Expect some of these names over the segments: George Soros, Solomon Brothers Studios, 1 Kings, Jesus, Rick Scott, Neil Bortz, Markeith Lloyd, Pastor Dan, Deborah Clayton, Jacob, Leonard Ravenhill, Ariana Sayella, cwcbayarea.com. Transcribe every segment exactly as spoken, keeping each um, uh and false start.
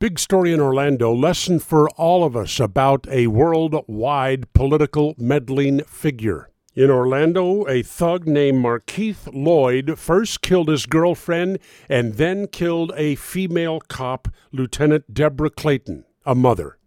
Big story in Orlando, lesson for all of us about a worldwide political meddling figure. In Orlando, a thug named Markeith Lloyd first killed his girlfriend and then killed a female cop, Lieutenant Deborah Clayton, a mother.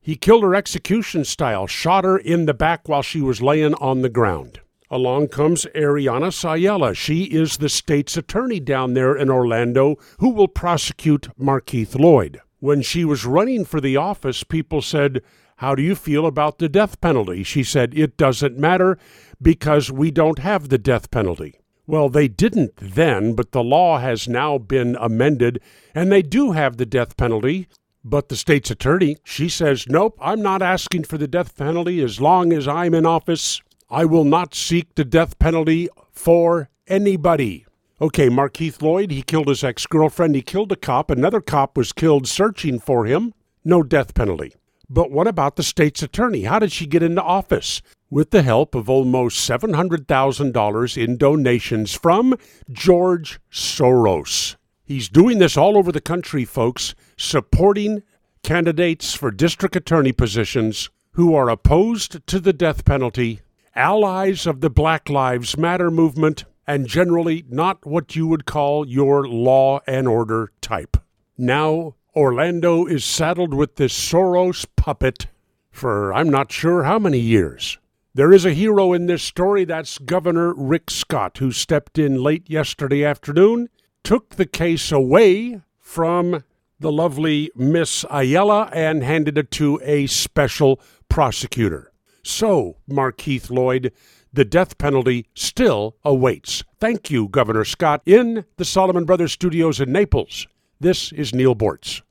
He killed her execution style, shot her in the back while she was laying on the ground. Along comes Ariana Sayella. She is the state's attorney down there in Orlando who will prosecute Markeith Lloyd. When she was running for the office, people said, "How do you feel about the death penalty?" She said, "It doesn't matter because we don't have the death penalty." Well, they didn't then, but the law has now been amended, and they do have the death penalty. But the state's attorney, she says, "Nope, I'm not asking for the death penalty as long as I'm in office. I will not seek the death penalty for anybody." Okay, Markeith Lloyd, he killed his ex-girlfriend, he killed a cop, another cop was killed searching for him, no death penalty. But what about the state's attorney? How did she get into office? With the help of almost seven hundred thousand dollars in donations from George Soros. He's doing this all over the country, folks, supporting candidates for district attorney positions who are opposed to the death penalty, allies of the Black Lives Matter movement, and generally not what you would call your law and order type. Now, Orlando is saddled with this Soros puppet for I'm not sure how many years. There is a hero in this story, that's Governor Rick Scott, who stepped in late yesterday afternoon, took the case away from the lovely Miss Ayala and handed it to a special prosecutor. So, Markeith Lloyd, the death penalty still awaits. Thank you, Governor Scott. In the Solomon Brothers Studios in Naples, this is Neil Bortz.